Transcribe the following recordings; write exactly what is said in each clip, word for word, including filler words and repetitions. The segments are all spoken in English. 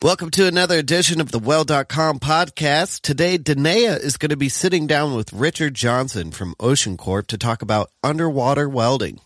Welcome to another edition of the Weld dot com podcast. Today, Danaea is going to be sitting down with Richard Johnson from Ocean Corp to talk about underwater welding.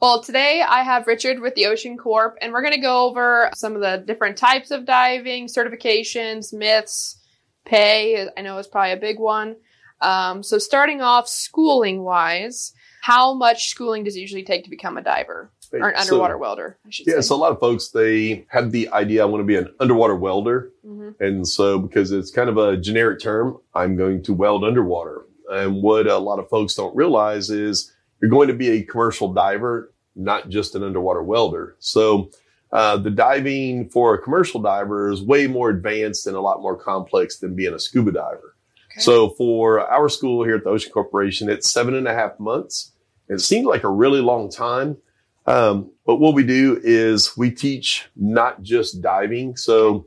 Well, today I have Richard with the Ocean Corp, and we're going to go over some of the different types of diving, certifications, myths, pay. I know it's probably a big one. Um, so starting off schooling-wise, how much schooling does it usually take to become a diver? Or an underwater so, welder, I should yeah, say. Yeah, so a lot of folks, they have the idea, I want to be an underwater welder. Mm-hmm. And so because it's kind of a generic term, I'm going to weld underwater. And what a lot of folks don't realize is you're going to be a commercial diver, not just an underwater welder. So uh, the diving for a commercial diver is way more advanced and a lot more complex than being a scuba diver. Okay. So for our school here at the Ocean Corporation, it's seven and a half months. It seemed like a really long time. Um, but what we do is we teach not just diving. So,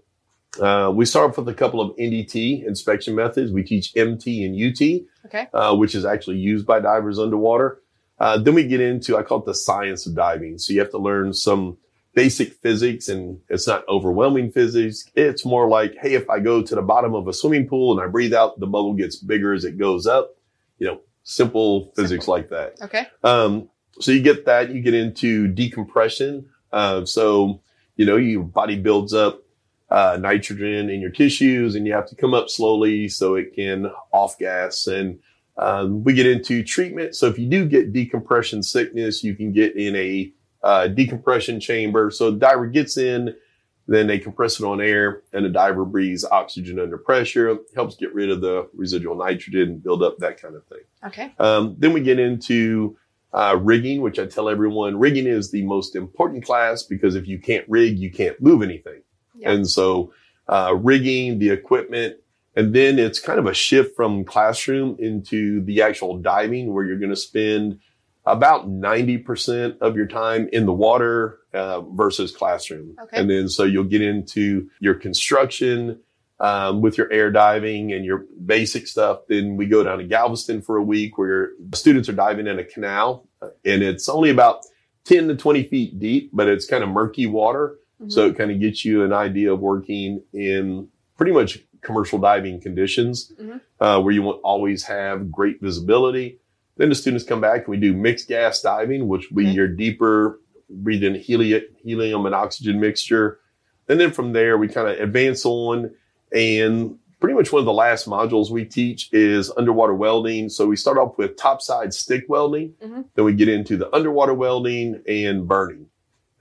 uh, we start off with a couple of N D T inspection methods. We teach M T and U T, okay. uh, which is actually used by divers underwater. Uh, then we get into, I call it the science of diving. So you have to learn some basic physics, and it's not overwhelming physics. It's more like, hey, if I go to the bottom of a swimming pool and I breathe out, the bubble gets bigger as it goes up, you know, simple, simple. physics like that. Okay. Um, So you get that, you get into decompression. Uh, so, you know, your body builds up uh, nitrogen in your tissues, and you have to come up slowly so it can off gas. And um, we get into treatment. So if you do get decompression sickness, you can get in a uh, decompression chamber. So the diver gets in, then they compress it on air, and the diver breathes oxygen under pressure, helps get rid of the residual nitrogen and build up, that kind of thing. Okay. Um, then we get into Uh, rigging, which I tell everyone, rigging is the most important class because if you can't rig, you can't move anything. Yep. And so uh, rigging, the equipment, and then it's kind of a shift from classroom into the actual diving where you're going to spend about ninety percent of your time in the water uh, versus classroom. Okay. And then so you'll get into your construction Um, with your air diving and your basic stuff. Then we go down to Galveston for a week where students are diving in a canal, and it's only about ten to twenty feet deep, but it's kind of murky water. Mm-hmm. So it kind of gets you an idea of working in pretty much commercial diving conditions, mm-hmm. uh, where you won't always have great visibility. Then the students come back and we do mixed gas diving, which will be mm-hmm. your deeper, breathe in helium, helium and oxygen mixture. And then from there, we kind of advance on. And pretty much one of the last modules we teach is underwater welding. So we start off with topside stick welding. Mm-hmm. Then we get into the underwater welding and burning.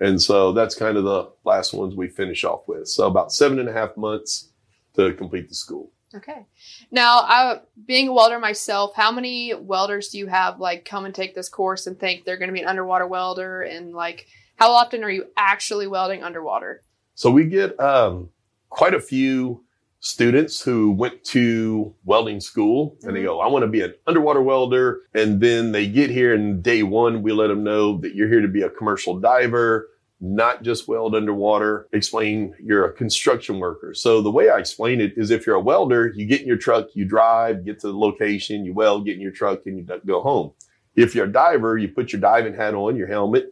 And so that's kind of the last ones we finish off with. So about seven and a half months to complete the school. Okay. Now, I, being a welder myself, how many welders do you have like come and take this course and think they're going to be an underwater welder? And like, how often are you actually welding underwater? So we get um, quite a few students who went to welding school mm-hmm. and they go, I want to be an underwater welder. And then they get here and day one, we let them know that you're here to be a commercial diver, not just weld underwater. Explain you're a construction worker. So the way I explain it is if you're a welder, you get in your truck, you drive, get to the location, you weld, get in your truck and you go home. If you're a diver, you put your diving hat on, your helmet,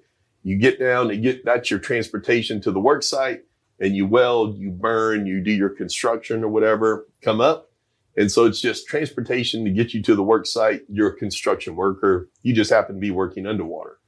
you get down and get, that's your transportation to the work site. And you weld, you burn, you do your construction or whatever, come up. And so it's just transportation to get you to the work site. You're a construction worker. You just happen to be working underwater.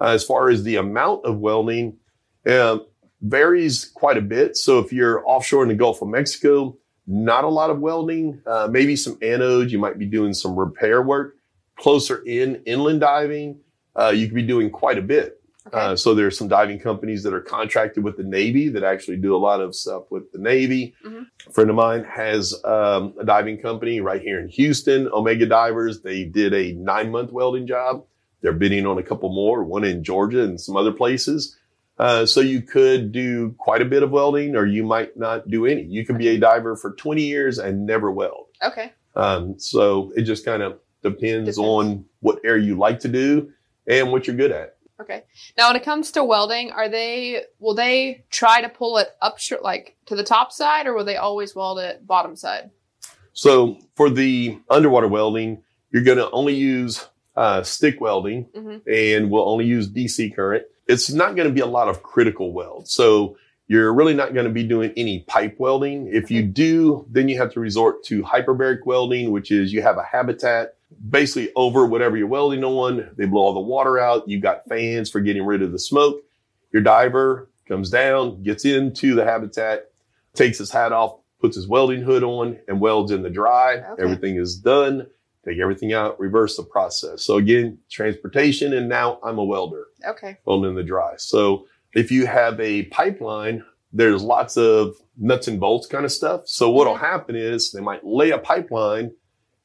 Uh, as far as the amount of welding, uh, varies quite a bit. So if you're offshore in the Gulf of Mexico, not a lot of welding, uh, maybe some anodes. You might be doing some repair work. Closer in, inland diving, uh, you could be doing quite a bit. Okay. Uh, so there's some diving companies that are contracted with the Navy that actually do a lot of stuff with the Navy. Mm-hmm. A friend of mine has um, a diving company right here in Houston, Omega Divers. They did a nine-month welding job. They're bidding on a couple more, one in Georgia and some other places. Uh, so you could do quite a bit of welding or you might not do any. You could be a diver for twenty years and never weld. Okay. Um, so it just kind of depends, depends on what area you like to do and what you're good at. Okay. Now, when it comes to welding, are they, will they try to pull it up sh- like to the top side or will they always weld it bottom side? So for the underwater welding, you're going to only use uh, stick welding mm-hmm. and we'll only use D C current. It's not going to be a lot of critical weld. So You're really not going to be doing any pipe welding. If you do, then you have to resort to hyperbaric welding, which is you have a habitat basically over whatever you're welding on. They blow all the water out. You've got fans for getting rid of the smoke. Your diver comes down, gets into the habitat, takes his hat off, puts his welding hood on, and welds in the dry. Okay. Everything is done. Take everything out, reverse the process. So again, transportation, and now I'm a welder. Okay. Welding in the dry. So if you have a pipeline, there's lots of nuts and bolts kind of stuff. So what'll happen is they might lay a pipeline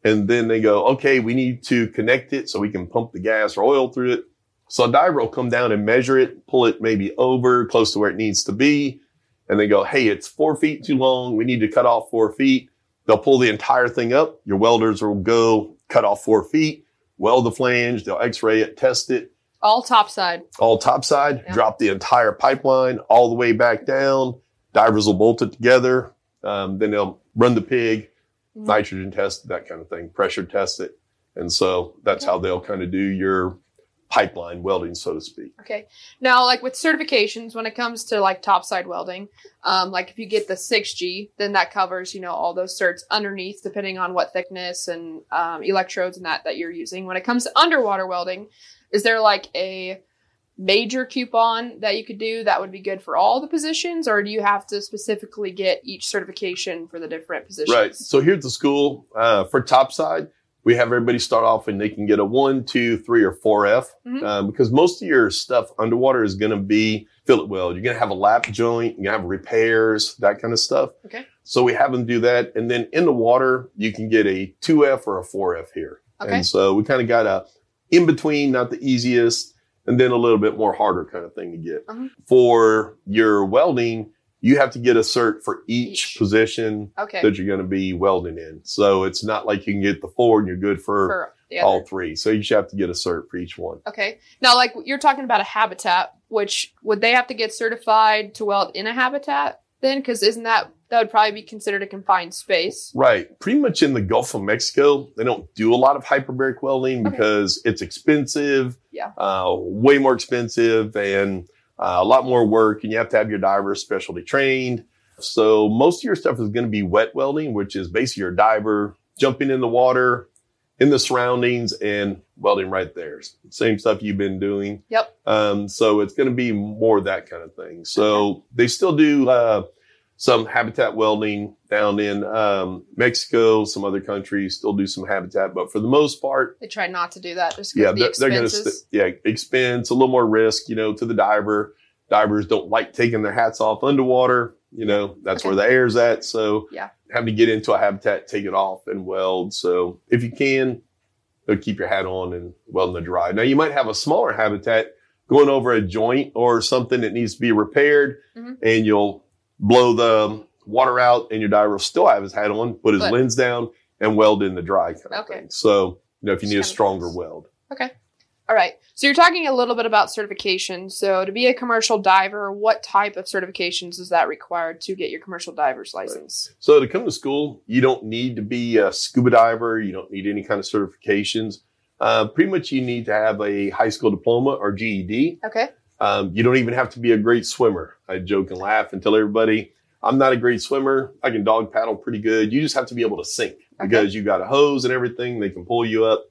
and then they go, okay, we need to connect it so we can pump the gas or oil through it. So a diver will come down and measure it, pull it maybe over close to where it needs to be. And they go, hey, it's four feet too long. We need to cut off four feet. They'll pull the entire thing up. Your welders will go cut off four feet, weld the flange. They'll x-ray it, test it. All topside. All topside. Yeah. Drop the entire pipeline all the way back down. Divers will bolt it together. Um, then they'll run the pig, mm-hmm. nitrogen test, that kind of thing, pressure test it. And so that's okay. how they'll kind of do your pipeline welding, so to speak. Okay. Now, like with certifications, when it comes to like topside welding, um, like if you get the six G, then that covers, you know, all those certs underneath, depending on what thickness and um, electrodes and that that you're using. When it comes to underwater welding, is there like a major coupon that you could do that would be good for all the positions, or do you have to specifically get each certification for the different positions? Right. So here at the school, uh, for topside, we have everybody start off and they can get a one, two, three, or four F, mm-hmm. um, because most of your stuff underwater is going to be fillet weld. You're going to have a lap joint, you're going to have repairs, that kind of stuff. Okay. So we have them do that. And then in the water, you can get a two F or a four F here. Okay. And so we kind of got a in between, not the easiest, and then a little bit more harder kind of thing to get. Uh-huh. For your welding, you have to get a cert for each, each. position okay. that you're going to be welding in. So it's not like you can get the four and you're good for, for all three. So you should have to get a cert for each one. Okay. Now, like you're talking about a habitat, which would they have to get certified to weld in a habitat then? Because isn't that, that would probably be considered a confined space. Right. Pretty much in the Gulf of Mexico, they don't do a lot of hyperbaric welding because okay. it's expensive, yeah, uh, way more expensive, and Uh, a lot more work, and you have to have your divers specialty trained. So most of your stuff is going to be wet welding, which is basically your diver jumping in the water, in the surroundings, and welding right there. Same stuff you've been doing. Yep. Um, so it's going to be more that kind of thing. So okay. they still do uh, some habitat welding down in um, Mexico. Some other countries still do some habitat, but for the most part, they try not to do that. Just yeah, the they're, they're going to st- yeah expense a little more risk, you know, to the diver. Divers don't like taking their hats off underwater. You know, that's okay. where the air's at. So yeah, having to get into a habitat, take it off, and weld. So if you can, keep your hat on and weld in the dry. Now you might have a smaller habitat going over a joint or something that needs to be repaired, mm-hmm. and you'll blow the water out, and your diver will still have his hat on, put his but, lens down, and weld in the dry kind of okay. thing. So, you know, if you need a stronger weld. Okay. All right. So you're talking a little bit about certification. So to be a commercial diver, what type of certifications is that required to get your commercial diver's license? Right. So to come to school, you don't need to be a scuba diver. You don't need any kind of certifications. Uh, pretty much you need to have a high school diploma or G E D. Okay. Um, you don't even have to be a great swimmer. I joke and laugh and tell everybody, I'm not a great swimmer. I can dog paddle pretty good. You just have to be able to sink okay. because you've got a hose and everything. They can pull you up.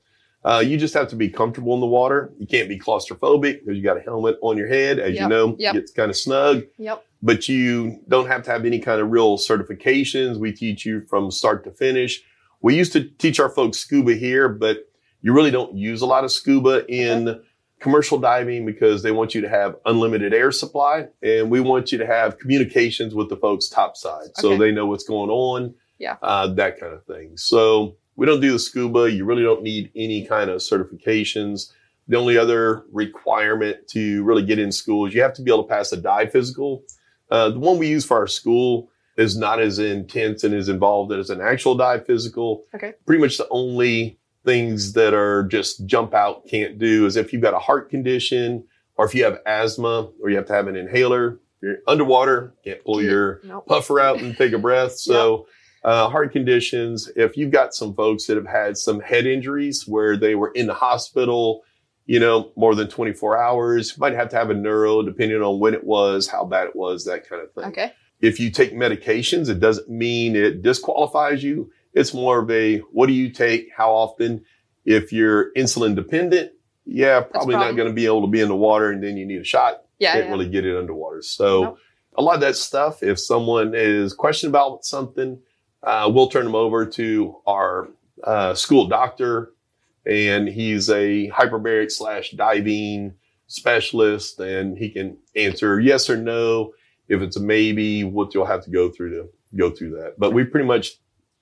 Uh, you just have to be comfortable in the water. You can't be claustrophobic because you got a helmet on your head. As yep. you know, yep. it gets kind of snug. Yep. But you don't have to have any kind of real certifications. We teach you from start to finish. We used to teach our folks scuba here, but you really don't use a lot of scuba in okay. commercial diving because they want you to have unlimited air supply, and we want you to have communications with the folks topside okay. so they know what's going on, yeah, uh, that kind of thing. So we don't do the scuba. You really don't need any kind of certifications. The only other requirement to really get in school is you have to be able to pass a dive physical. Uh, the one we use for our school is not as intense and as involved as an actual dive physical. Okay. Pretty much the only things that are just jump out can't do is if you've got a heart condition or if you have asthma or you have to have an inhaler. You're underwater, can't pull your nope. puffer out and take a breath. So yep. uh, heart conditions, if you've got some folks that have had some head injuries where they were in the hospital you know, more than twenty-four hours. Might have to have a neuro depending on when it was, how bad it was, that kind of thing. Okay. If you take medications, it doesn't mean it disqualifies you. It's more of a, what do you take? How often? If you're insulin dependent, yeah, probably not going to be able to be in the water, and then you need a shot. Yeah, Can't yeah. really get it underwater. So nope. a lot of that stuff, if someone is questioned about something, uh, we'll turn them over to our uh, school doctor. And he's a hyperbaric slash diving specialist, and he can answer yes or no. If it's a maybe, what you'll have to go through to go through that. But we pretty much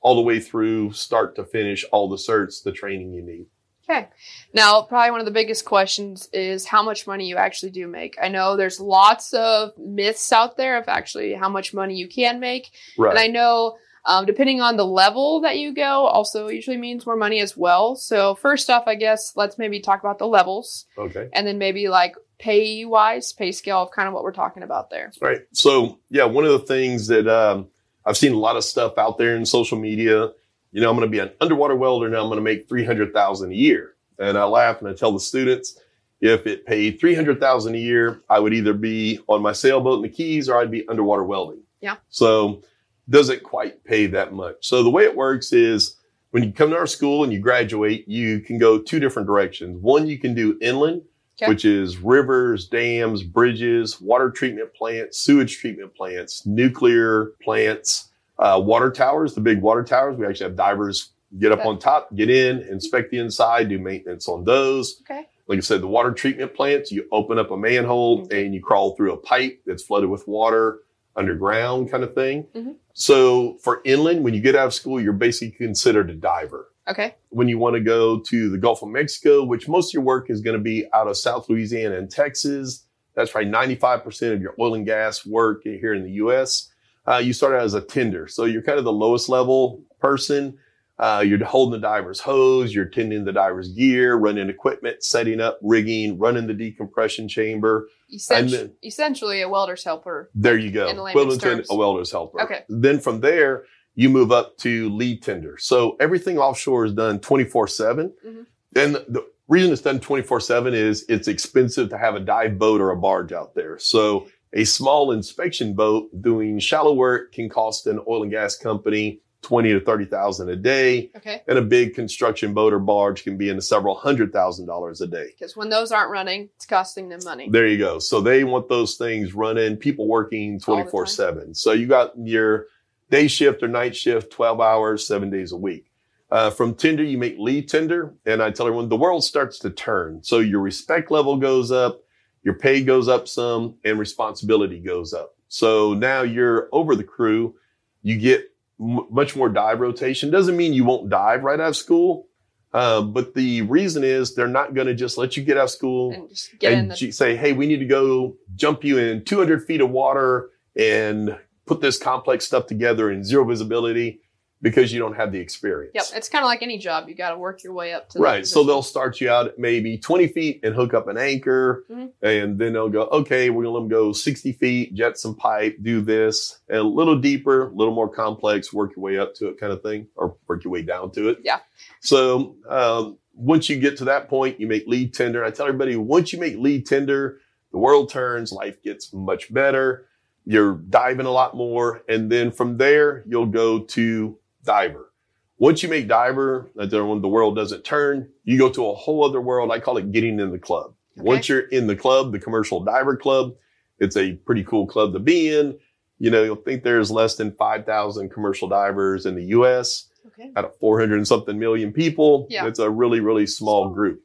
all the way through, start to finish, all the certs, the training you need. Okay. Now, probably one of the biggest questions is how much money you actually do make. I know there's lots of myths out there of actually how much money you can make. Right. And I know um, depending on the level that you go also usually means more money as well. So first off, I guess, let's maybe talk about the levels. Okay. And then maybe like pay-wise, pay scale of kind of what we're talking about there. Right. So, yeah, one of the things that um, I've seen a lot of stuff out there in social media. You know, I'm going to be an underwater welder now. I'm going to make three hundred thousand dollars a year. And I laugh and I tell the students, if it paid three hundred thousand dollars a year, I would either be on my sailboat in the Keys or I'd be underwater welding. Yeah. So doesn't quite pay that much. So the way it works is when you come to our school and you graduate, you can go two different directions. One, you can do inland, okay. which is rivers, dams, bridges, water treatment plants, sewage treatment plants, nuclear plants. Uh, water towers, the big water towers. We actually have divers get up on top, get in, inspect the inside, do maintenance on those. Okay. Like I said, the water treatment plants, you open up a manhole mm-hmm. and you crawl through a pipe that's flooded with water underground kind of thing. Mm-hmm. So for inland, when you get out of school, you're basically considered a diver. Okay. When you want to go to the Gulf of Mexico, which most of your work is going to be out of South Louisiana and Texas. That's probably ninety-five percent of your oil and gas work here in the U S Uh, you start out as a tender. So you're kind of the lowest level person. Uh, you're holding the diver's hose. You're tending the diver's gear, running equipment, setting up rigging, running the decompression chamber. Essenti- then, essentially a welder's helper. There you go. Equivalent to a welder's helper. Okay. Then from there, you move up to lead tender. So everything offshore is done twenty-four seven. Mm-hmm. And the, the reason it's done twenty-four seven is it's expensive to have a dive boat or a barge out there. So a small inspection boat doing shallow work can cost an oil and gas company twenty to thirty thousand a day. Okay. And a big construction boat or barge can be into several hundred thousand dollars a day. Because when those aren't running, it's costing them money. There you go. So they want those things running, people working twenty-four seven. So you got your day shift or night shift, twelve hours, seven days a week. Uh, from tender, you make lead tender. And I tell everyone, the world starts to turn. So your respect level goes up. Your pay goes up some and responsibility goes up. So now you're over the crew. You get m- much more dive rotation. Doesn't mean you won't dive right out of school. Uh, but the reason is they're not going to just let you get out of school and, just get and in the- say, hey, we need to go jump you in two hundred feet of water and put this complex stuff together in zero visibility. Because you don't have the experience. Yep. It's kind of like any job. You got to work your way up to that. Right. Position. So they'll start you out at maybe twenty feet and hook up an anchor. Mm-hmm. And then they'll go, okay, we're going to let them go sixty feet, jet some pipe, do this. And a little deeper, a little more complex, work your way up to it kind of thing. Or work your way down to it. Yeah. So um, once you get to that point, you make lead tender. I tell everybody, once you make lead tender, the world turns. Life gets much better. You're diving a lot more. And then from there, you'll go to diver. Once you make diver, that's when the world doesn't turn, you go to a whole other world. I call it getting in the club. Okay. Once you're in the club, the commercial diver club, it's a pretty cool club to be in. You know, you'll think there's less than five thousand commercial divers in the U S Okay. out of four hundred and something million people. Yeah. It's a really, really small group.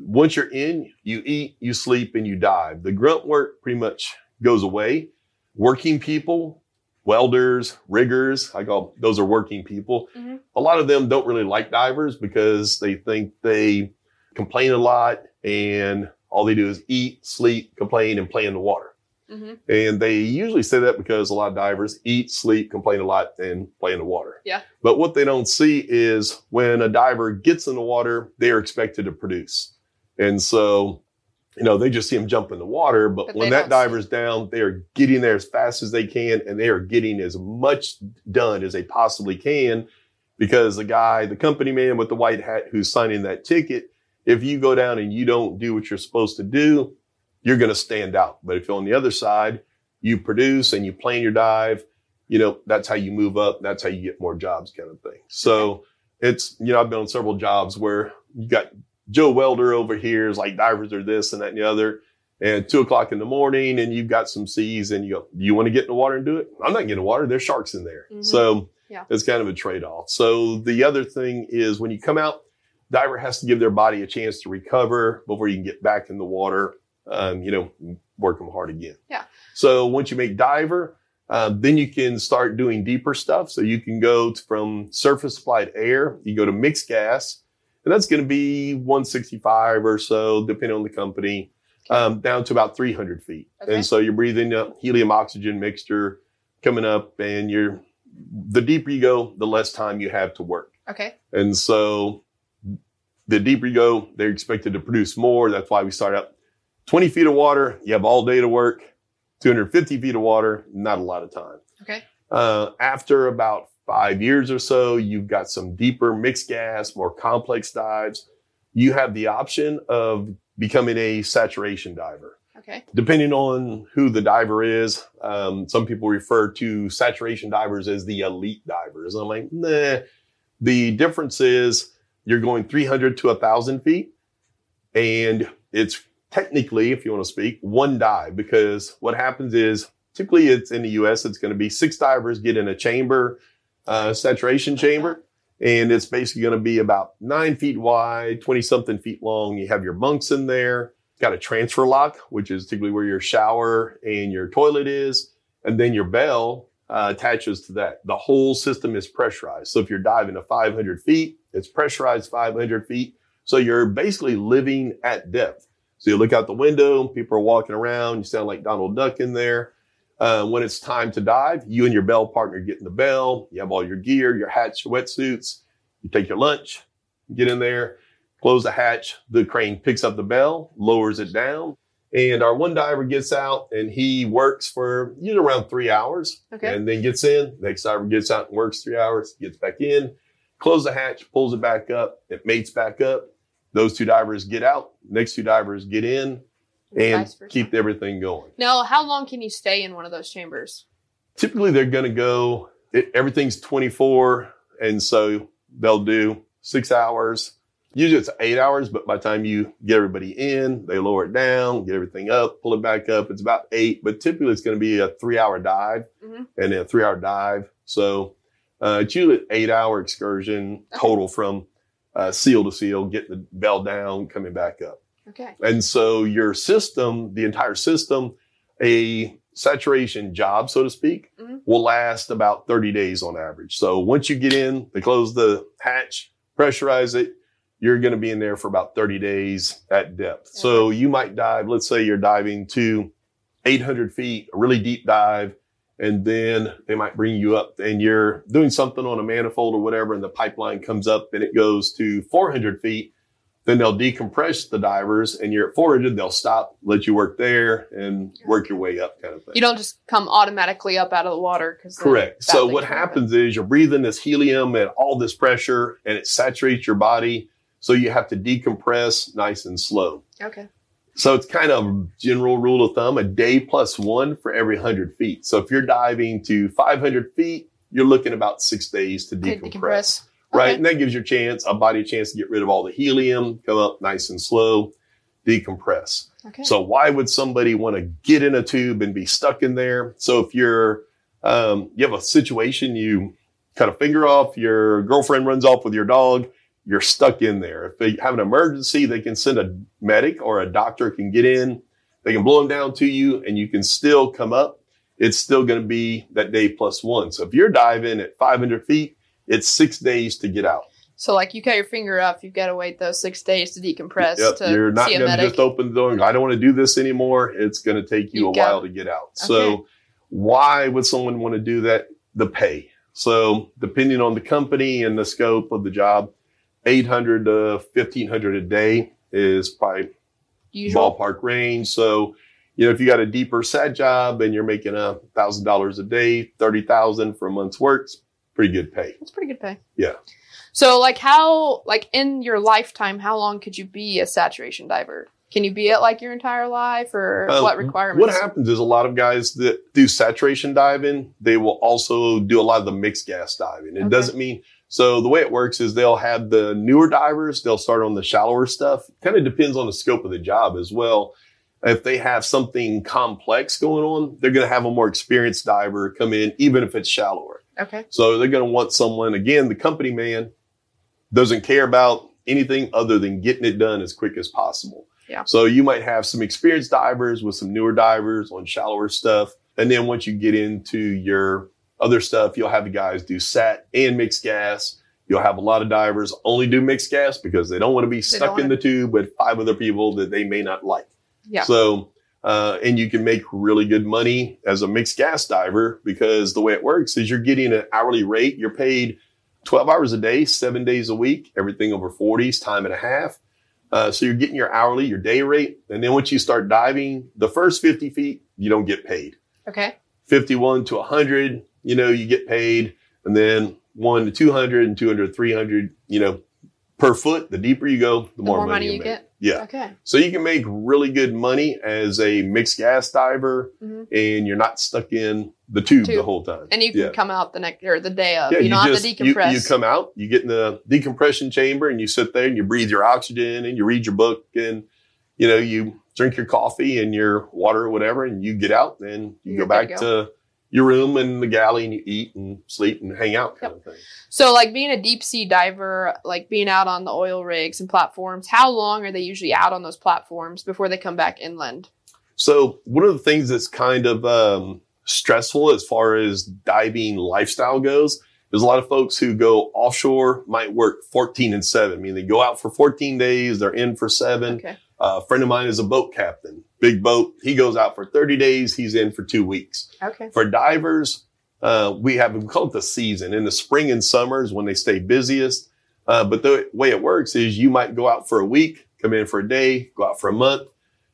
Once you're in, you eat, you sleep, and you dive. The grunt work pretty much goes away. Working people, welders, riggers, I call those are working people. Mm-hmm. A lot of them don't really like divers because they think they complain a lot and all they do is eat, sleep, complain, and play in the water. Mm-hmm. And they usually say that because a lot of divers eat, sleep, complain a lot, and play in the water. Yeah. But what they don't see is when a diver gets in the water, they are expected to produce. And so, you know, they just see them jump in the water, but, but when that diver's down, they are getting there as fast as they can, and they are getting as much done as they possibly can because the guy, the company man with the white hat who's signing that ticket if you go down and you don't do what you're supposed to do, you're going to stand out. But if you're on the other side, you produce and you plan your dive, you know, that's how you move up. That's how you get more jobs, kind of thing. So it's, you know, I've been on several jobs where you got Joe Welder over here is like divers are this and that and the other. And two o'clock in the morning and you've got some seas and you go, do you want to get in the water and do it? I'm not getting in the water. There's sharks in there. Mm-hmm. So yeah. It's kind of a trade-off. So the other thing is when you come out, diver has to give their body a chance to recover before you can get back in the water, um, you know, work them hard again. Yeah. So once you make diver, uh, then you can start doing deeper stuff. So you can go to, from surface applied air, you go to mixed gas, and that's going to be one sixty-five or so, depending on the company. Um, down to about three hundred feet. Okay. And so you're breathing a helium oxygen mixture coming up, and you're, the deeper you go, the less time you have to work. Okay. And so the deeper you go, they're expected to produce more. That's why we start out twenty feet of water. You have all day to work, two hundred fifty feet of water, not a lot of time. Okay. Uh, after about five years or so, you've got some deeper mixed gas, more complex dives. You have the option of becoming a saturation diver. Okay. Depending on who the diver is, um, some people refer to saturation divers as the elite divers. I'm like, nah. The difference is you're going three hundred to one thousand feet. And it's technically, if you want to speak, one dive. Because what happens is, typically it's in the U S, it's going to be six divers get in a chamber, uh, saturation chamber. And it's basically going to be about nine feet wide, twenty something feet long. You have your bunks in there. It's got a transfer lock, which is typically where your shower and your toilet is. And then your bell uh, attaches to that. The whole system is pressurized. So if you're diving to five hundred feet, it's pressurized five hundred feet. So you're basically living at depth. So you look out the window, people are walking around. You sound like Donald Duck in there. Uh, when it's time to dive, you and your bell partner get in the bell. You have all your gear, your hats, your wetsuits. You take your lunch, get in there, close the hatch. The crane picks up the bell, lowers it down. And our one diver gets out and he works for usually around three hours okay. and then gets in. Next diver gets out and works three hours, gets back in, close the hatch, pulls it back up. It mates back up. Those two divers get out. Next two divers get in. And keep everything going. Now, how long can you stay in one of those chambers? Typically, they're going to go, it, everything's twenty-four. And so they'll do six hours. Usually it's eight hours, but by the time you get everybody in, they lower it down, get everything up, pull it back up. It's about eight, but typically it's going to be a three hour dive mm-hmm. and then a three hour dive. So uh, it's usually an eight hour excursion total okay. from uh, seal to seal, getting the bell down, coming back up. Okay. And so your system, the entire system, a saturation job, so to speak, mm-hmm. will last about thirty days on average. So once you get in, they close the hatch, pressurize it. You're going to be in there for about thirty days at depth. Okay. So you might dive, let's say you're diving to eight hundred feet, a really deep dive, and then they might bring you up and you're doing something on a manifold or whatever, and the pipeline comes up and it goes to four hundred feet. Then they'll decompress the divers and you're at four hundred, they'll stop, let you work there and work your way up kind of thing. You don't just come automatically up out of the water. Cause Correct. So what happens happen. is you're breathing this helium and all this pressure and it saturates your body. So you have to decompress nice and slow. Okay. So it's kind of a general rule of thumb, a day plus one for every one hundred feet. So if you're diving to five hundred feet, you're looking about six days to decompress. To decompress. Right. Okay. And that gives your chance, a body a chance to get rid of all the helium, come up nice and slow, decompress. Okay. So why would somebody want to get in a tube and be stuck in there? So if you're, um, you have a situation, you cut a finger off, your girlfriend runs off with your dog, you're stuck in there. If they have an emergency, they can send a medic or a doctor can get in. They can blow them down to you and you can still come up. It's still going to be that day plus one. So if you're diving at five hundred feet, it's six days to get out. So, like, you cut your finger off, you've got to wait those six days to decompress. Yep, to you're not going to just open the door and go, I don't want to do this anymore. It's going to take you, you a while it. to get out. Okay. So, why would someone want to do that? The pay. So, depending on the company and the scope of the job, eight hundred to fifteen hundred a day is probably usual ballpark range. So, you know, if you got a deeper sat job and you're making a thousand dollars a day, thirty thousand for a month's work. pretty good pay. It's pretty good pay. Yeah. So like how, like in your lifetime, how long could you be a saturation diver? Can you be it like your entire life or um, what requirements? What happens is a lot of guys that do saturation diving, they will also do a lot of the mixed gas diving. It okay. doesn't mean, so the way it works is they'll have the newer divers, they'll start on the shallower stuff. Kind of depends on the scope of the job as well. If they have something complex going on, they're going to have a more experienced diver come in, even if it's shallower. Okay. So they're going to want someone, again, the company man doesn't care about anything other than getting it done as quick as possible. Yeah. So you might have some experienced divers with some newer divers on shallower stuff. And then once you get into your other stuff, you'll have the guys do sat and mixed gas. You'll have a lot of divers only do mixed gas because they don't want to be stuck in the tube with five other people that they may not like. Yeah. So, uh, and you can make really good money as a mixed gas diver because the way it works is you're getting an hourly rate. You're paid twelve hours a day, seven days a week, everything over forties, time and a half. Uh, so you're getting your hourly, your day rate. And then once you start diving, the first fifty feet, you don't get paid. Okay. fifty-one to one hundred, you know, you get paid. And then one to two hundred and two hundred, three hundred, you know, per foot, the deeper you go, the, the more, more money, money you, you get. Yeah. Okay. So you can make really good money as a mixed gas diver, mm-hmm. and you're not stuck in the tube, tube the whole time. And you can yeah. come out the next or the day of. Yeah, you don't you have just, to decompress. You, you come out, you get in the decompression chamber, and you sit there and you breathe your oxygen, and you read your book, and you know you drink your coffee and your water or whatever, and you get out, and you you're go back go. to your room and the galley, and you eat and sleep and hang out kind yep. of thing. So like being a deep sea diver, like being out on the oil rigs and platforms, how long are they usually out on those platforms before they come back inland? So one of the things that's kind of um, stressful as far as diving lifestyle goes, there's a lot of folks who go offshore, might work fourteen and seven. I mean, they go out for fourteen days, they're in for seven. Okay. Uh, a friend of mine is a boat captain, big boat. He goes out for thirty days. He's in for two weeks. Okay. For divers, uh, we have, we call it the season. In the spring and summer is when they stay busiest. Uh, but the way it works is you might go out for a week, come in for a day, go out for a month,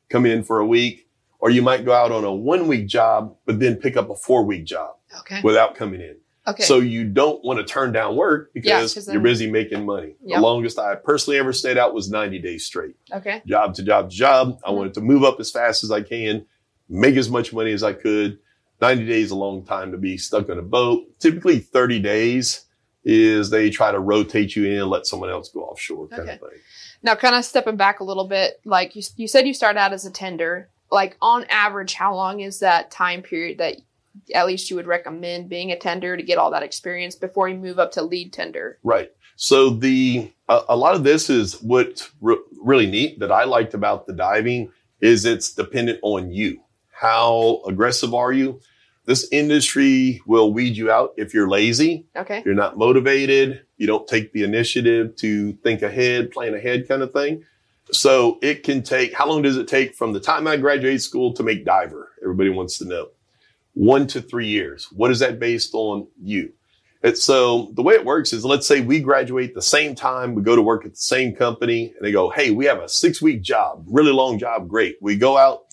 come in for a week, or you might go out on a one week job, but then pick up a four week job okay. without coming in. Okay. So you don't want to turn down work because yeah, then, you're busy making money. Yep. The longest I personally ever stayed out was ninety days straight. Okay. Job to job to job. Mm-hmm. I wanted to move up as fast as I can, make as much money as I could. ninety days is a long time to be stuck on a boat. Typically thirty days is they try to rotate you in and let someone else go offshore kind okay. of thing. Now kind of stepping back a little bit, like you, you said you started out as a tender. Like on average, how long is that time period that at least you would recommend being a tender to get all that experience before you move up to lead tender? Right. So the, a, a lot of this is what re- really neat that I liked about the diving is it's dependent on you. How aggressive are you? This industry will weed you out if you're lazy. Okay. You're not motivated. You don't take the initiative to think ahead, plan ahead kind of thing. So it can take, how long does it take from the time I graduated school to make diver? Everybody wants to know. One to three years. What is that based on you? And so the way it works is, let's say we graduate the same time, we go to work at the same company, and they go, hey, we have a six week job, really long job. Great. We go out,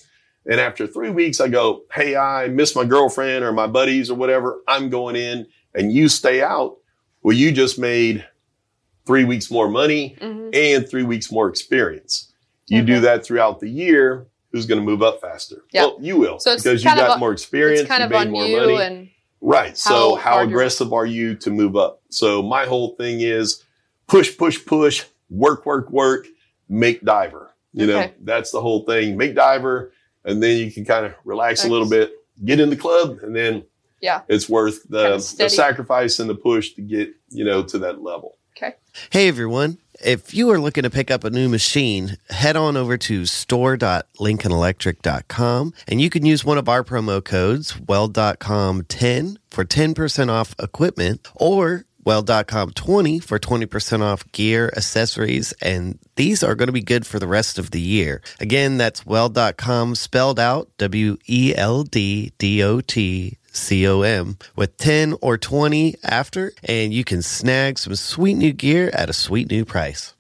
and after three weeks, I go, hey, I miss my girlfriend or my buddies or whatever. I'm going in, and you stay out. Well, you just made three weeks more money mm-hmm. and three weeks more experience. You mm-hmm. do that throughout the year. Who's going to move up faster? Yep. Well, you will, so it's because you got a, more experience, kind you of made on more you money. And right. So how, how aggressive are you to move up? So my whole thing is push, push, push, work, work, work, make diver. You okay. know, that's the whole thing. Make diver. And then you can kind of relax Thanks. a little bit, get in the club. And then yeah, it's worth the, kind of the sacrifice and the push to get, you know, to that level. Okay. Hey, everyone. If you are looking to pick up a new machine, head on over to store dot lincoln electric dot com and you can use one of our promo codes, weld dot com ten for ten percent off equipment, or weld dot com twenty for twenty percent off gear, accessories, and these are going to be good for the rest of the year. Again, that's weld dot com spelled out, W E L D D O T C O M with ten or twenty after, and you can snag some sweet new gear at a sweet new price.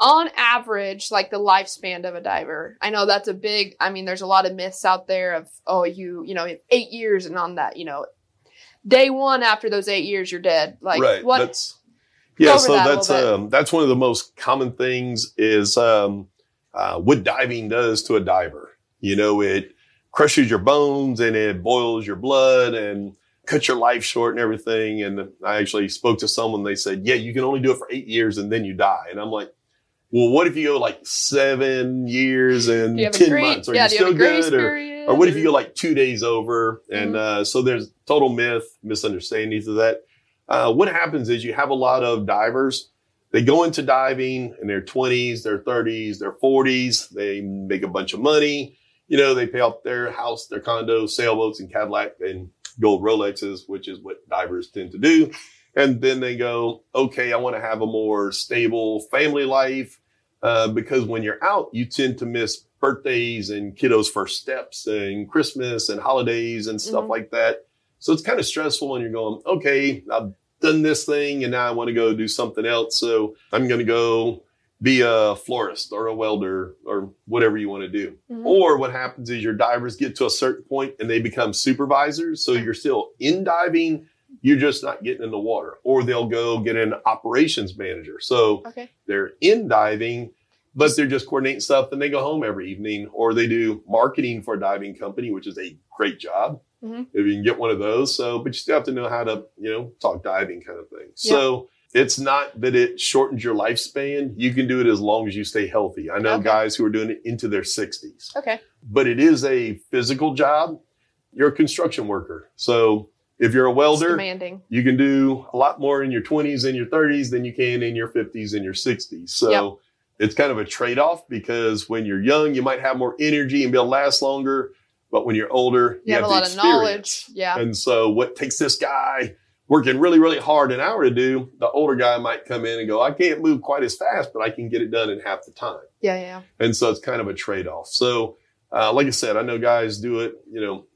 On average, like the lifespan of a diver, I know that's a big, I mean, there's a lot of myths out there of, oh, you, you know, eight years and on that, you know, day one after those eight years, you're dead. Like right. what? That's, yeah. So that that's, um, that's one of the most common things is, um, uh, what diving does to a diver. You know, it crushes your bones and it boils your blood and cuts your life short and everything. And I actually spoke to someone, they said, yeah, you can only do it for eight years and then you die. And I'm like, well, what if you go like seven years and ten great, months? Are yeah, you still good? Or, or what if you go like two days over? And mm-hmm. uh, so there's total myth, misunderstandings of that. Uh, what happens is you have a lot of divers. They go into diving in their twenties, their thirties, their forties. They make a bunch of money. You know, they pay off their house, their condo, sailboats and Cadillac and gold Rolexes, which is what divers tend to do. And then they go, okay, I want to have a more stable family life. Uh, because when you're out, you tend to miss birthdays and kiddos' first steps and Christmas and holidays and stuff mm-hmm. like that. So it's kind of stressful when you're going, okay, I've done this thing and now I want to go do something else. So I'm going to go be a florist or a welder or whatever you want to do. Mm-hmm. Or what happens is your divers get to a certain point and they become supervisors. So you're still in diving. You're just not getting in the water. Or they'll go get an operations manager. So okay. they're in diving, but they're just coordinating stuff and they go home every evening. Or they do marketing for a diving company, which is a great job. Mm-hmm. If you can get one of those. So, but you still have to know how to, you know, talk diving kind of thing. Yeah. So it's not that it shortens your lifespan. You can do it as long as you stay healthy. I know okay. guys who are doing it into their sixties. Okay. But it is a physical job. You're a construction worker. So if you're a welder, you can do a lot more in your twenties and your thirties than you can in your fifties and your sixties. So yep. it's kind of a trade-off because when you're young, you might have more energy and be able to last longer. But when you're older, you, you have, have a lot experience. Of knowledge. Yeah. And so what takes this guy working really, really hard an hour to do, the older guy might come in and go, I can't move quite as fast, but I can get it done in half the time. Yeah, yeah. And so it's kind of a trade-off. So uh, like I said, I know guys do it, you know,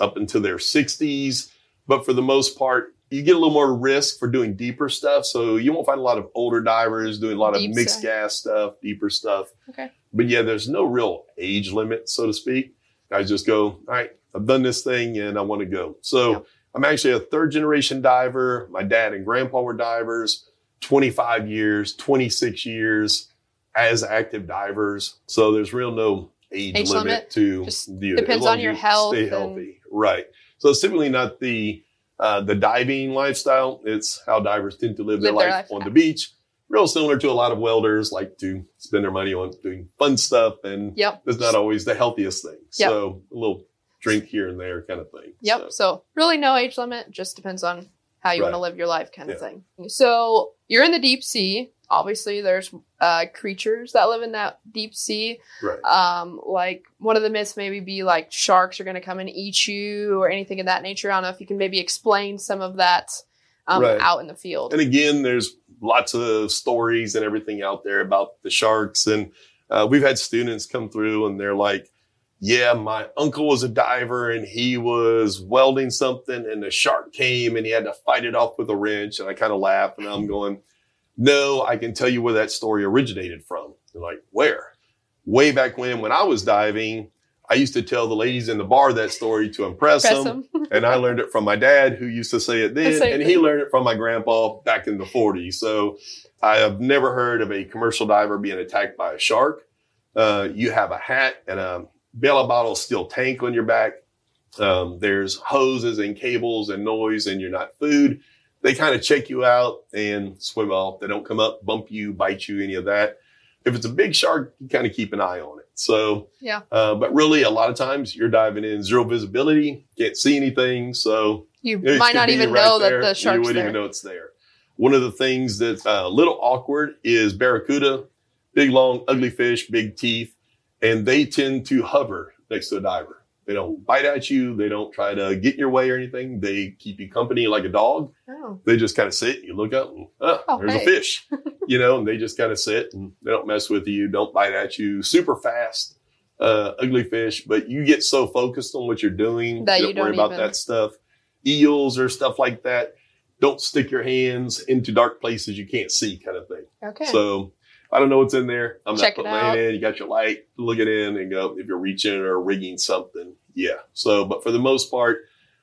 up into their sixties. But for the most part, you get a little more risk for doing deeper stuff. So you won't find a lot of older divers doing a lot Deep of mixed stuff. gas stuff, deeper stuff. Okay. But yeah, there's no real age limit, so to speak. I just go, all right, I've done this thing and I want to go. So yep. I'm actually a third generation diver. My dad and grandpa were divers, twenty-five years, twenty-six years as active divers. So there's real no age, age limit, limit to just the depends on your you health. Stay healthy. And- right. So it's typically not the uh, the diving lifestyle. It's how divers tend to live, live their, life their life on the beach. Real similar to a lot of welders like to spend their money on doing fun stuff. And yep. it's not always the healthiest thing. Yep. So a little drink here and there kind of thing. Yep. So, so really no age limit. Just depends on how you right. want to live your life kind yeah. of thing. So you're in the deep sea. Obviously, there's uh, creatures that live in that deep sea. Right. Um, like one of the myths maybe be like sharks are going to come and eat you or anything of that nature. I don't know if you can maybe explain some of that um, right. out in the field. And again, there's lots of stories and everything out there about the sharks. And uh, we've had students come through and they're like, yeah, my uncle was a diver and he was welding something and the shark came and he had to fight it off with a wrench. And I kind of laugh and I'm going, no, I can tell you where that story originated from. They're like, where? Way back when, when I was diving, I used to tell the ladies in the bar that story to impress, impress them. them. And I learned it from my dad, who used to say it then. Say and it he then. learned it from my grandpa back in the forties. So I have never heard of a commercial diver being attacked by a shark. Uh, you have a hat and a Bella bottle steel tank on your back. Um, there's hoses and cables and noise and you're not food. They kind of check you out and swim off. They don't come up, bump you, bite you, any of that. If it's a big shark, you kind of keep an eye on it. So, yeah. Uh, but really, a lot of times you're diving in zero visibility, can't see anything. So you might not even right know there. that the shark's there. You wouldn't there. even know it's there. One of the things that's a little awkward is barracuda, big, long, ugly fish, big teeth, and they tend to hover next to a diver. They don't bite at you. They don't try to get in your way or anything. They keep you company like a dog. Oh. They just kind of sit. You look up and, oh, oh, there's hey. a fish. You know, and they just kind of sit and they don't mess with you. Don't bite at you. Super fast, uh, ugly fish. But you get so focused on what you're doing. That you don't, you don't worry about even. that stuff. Eels or stuff like that. Don't stick your hands into dark places you can't see kind of thing. Okay. So I don't know what's in there. I'm Check not putting my hand in. You got your light. Look it in and go if you're reaching or rigging something. Yeah. So, but for the most part,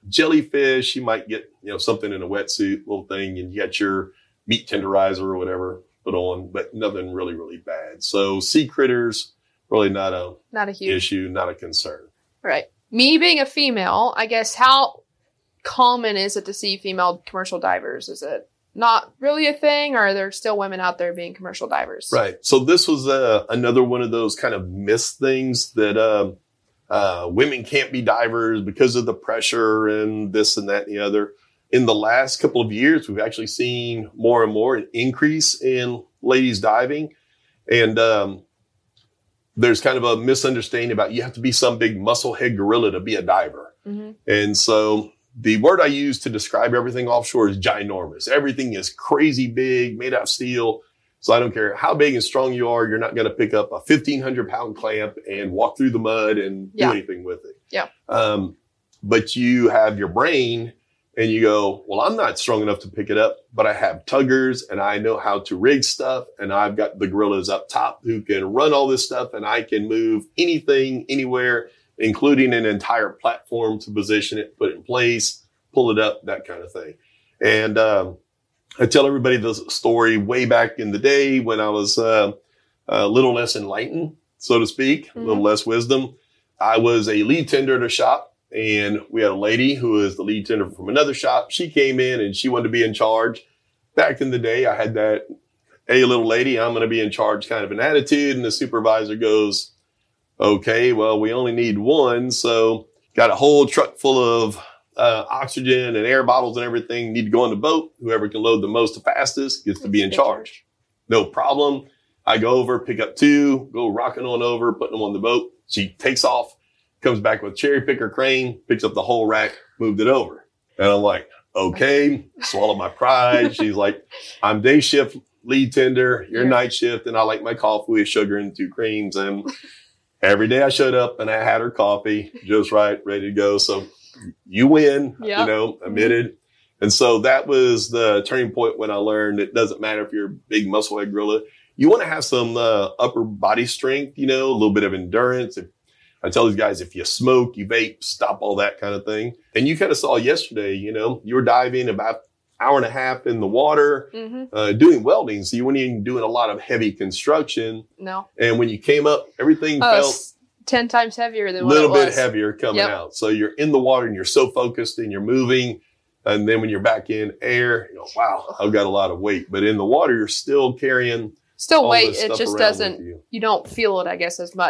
jellyfish, you might get, you know, something in a wetsuit, little thing, and you got your meat tenderizer or whatever put on, but nothing really, really bad. So sea critters, really not a, not a huge issue, not a concern. Right. Me being a female, I guess, how common is it to see female commercial divers? Is it not really a thing, or are there still women out there being commercial divers? Right. So this was uh, another one of those kind of missed things that uh, uh, women can't be divers because of the pressure and this and that and the other. In the last couple of years, we've actually seen more and more an increase in ladies diving. And um, there's kind of a misunderstanding about you have to be some big musclehead gorilla to be a diver. Mm-hmm. And so the word I use to describe everything offshore is ginormous. Everything is crazy big, made out of steel. So I don't care how big and strong you are, you're not going to pick up a fifteen hundred pound clamp and walk through the mud and yeah. do anything with it. Yeah. Um, but you have your brain. And you go, well, I'm not strong enough to pick it up, but I have tuggers and I know how to rig stuff. And I've got the gorillas up top who can run all this stuff, and I can move anything, anywhere, including an entire platform to position it, put it in place, pull it up, that kind of thing. And um, I tell everybody the story way back in the day when I was uh, a little less enlightened, so to speak, mm-hmm. a little less wisdom. I was a lead tender at a shop. And we had a lady who is the lead tender from another shop. She came in and she wanted to be in charge. Back in the day, I had that, hey, little lady, I'm going to be in charge kind of an attitude. And the supervisor goes, okay, well, we only need one. So got a whole truck full of uh, oxygen and air bottles and everything. Need to go on the boat. Whoever can load the most, the fastest gets to be in charge. No problem. I go over, pick up two, go rocking on over, putting them on the boat. She takes off. Comes back with cherry picker crane, picks up the whole rack, moved it over. And I'm like, okay, swallow my pride. She's like, I'm day shift lead tender, you're yeah. night shift, and I like my coffee with sugar and two creams. And every day I showed up and I had her coffee just right, ready to go. So you win, yep. you know, admitted. And so that was the turning point when I learned it doesn't matter if you're a big musclehead gorilla. You want to have some uh, upper body strength, you know, a little bit of endurance. If I tell these guys, if you smoke, you vape, stop all that kind of thing. And you kind of saw yesterday, you know, you were diving about an hour and a half in the water, mm-hmm. uh, doing welding. So you weren't even doing a lot of heavy construction. No. And when you came up, everything oh, felt ten times heavier than what it was. A little bit heavier coming yep. out. So you're in the water and you're so focused and you're moving. And then when you're back in air, you know, wow, I've got a lot of weight. But in the water, you're still carrying Still all weight. It just doesn't, you. you don't feel it, I guess, as much.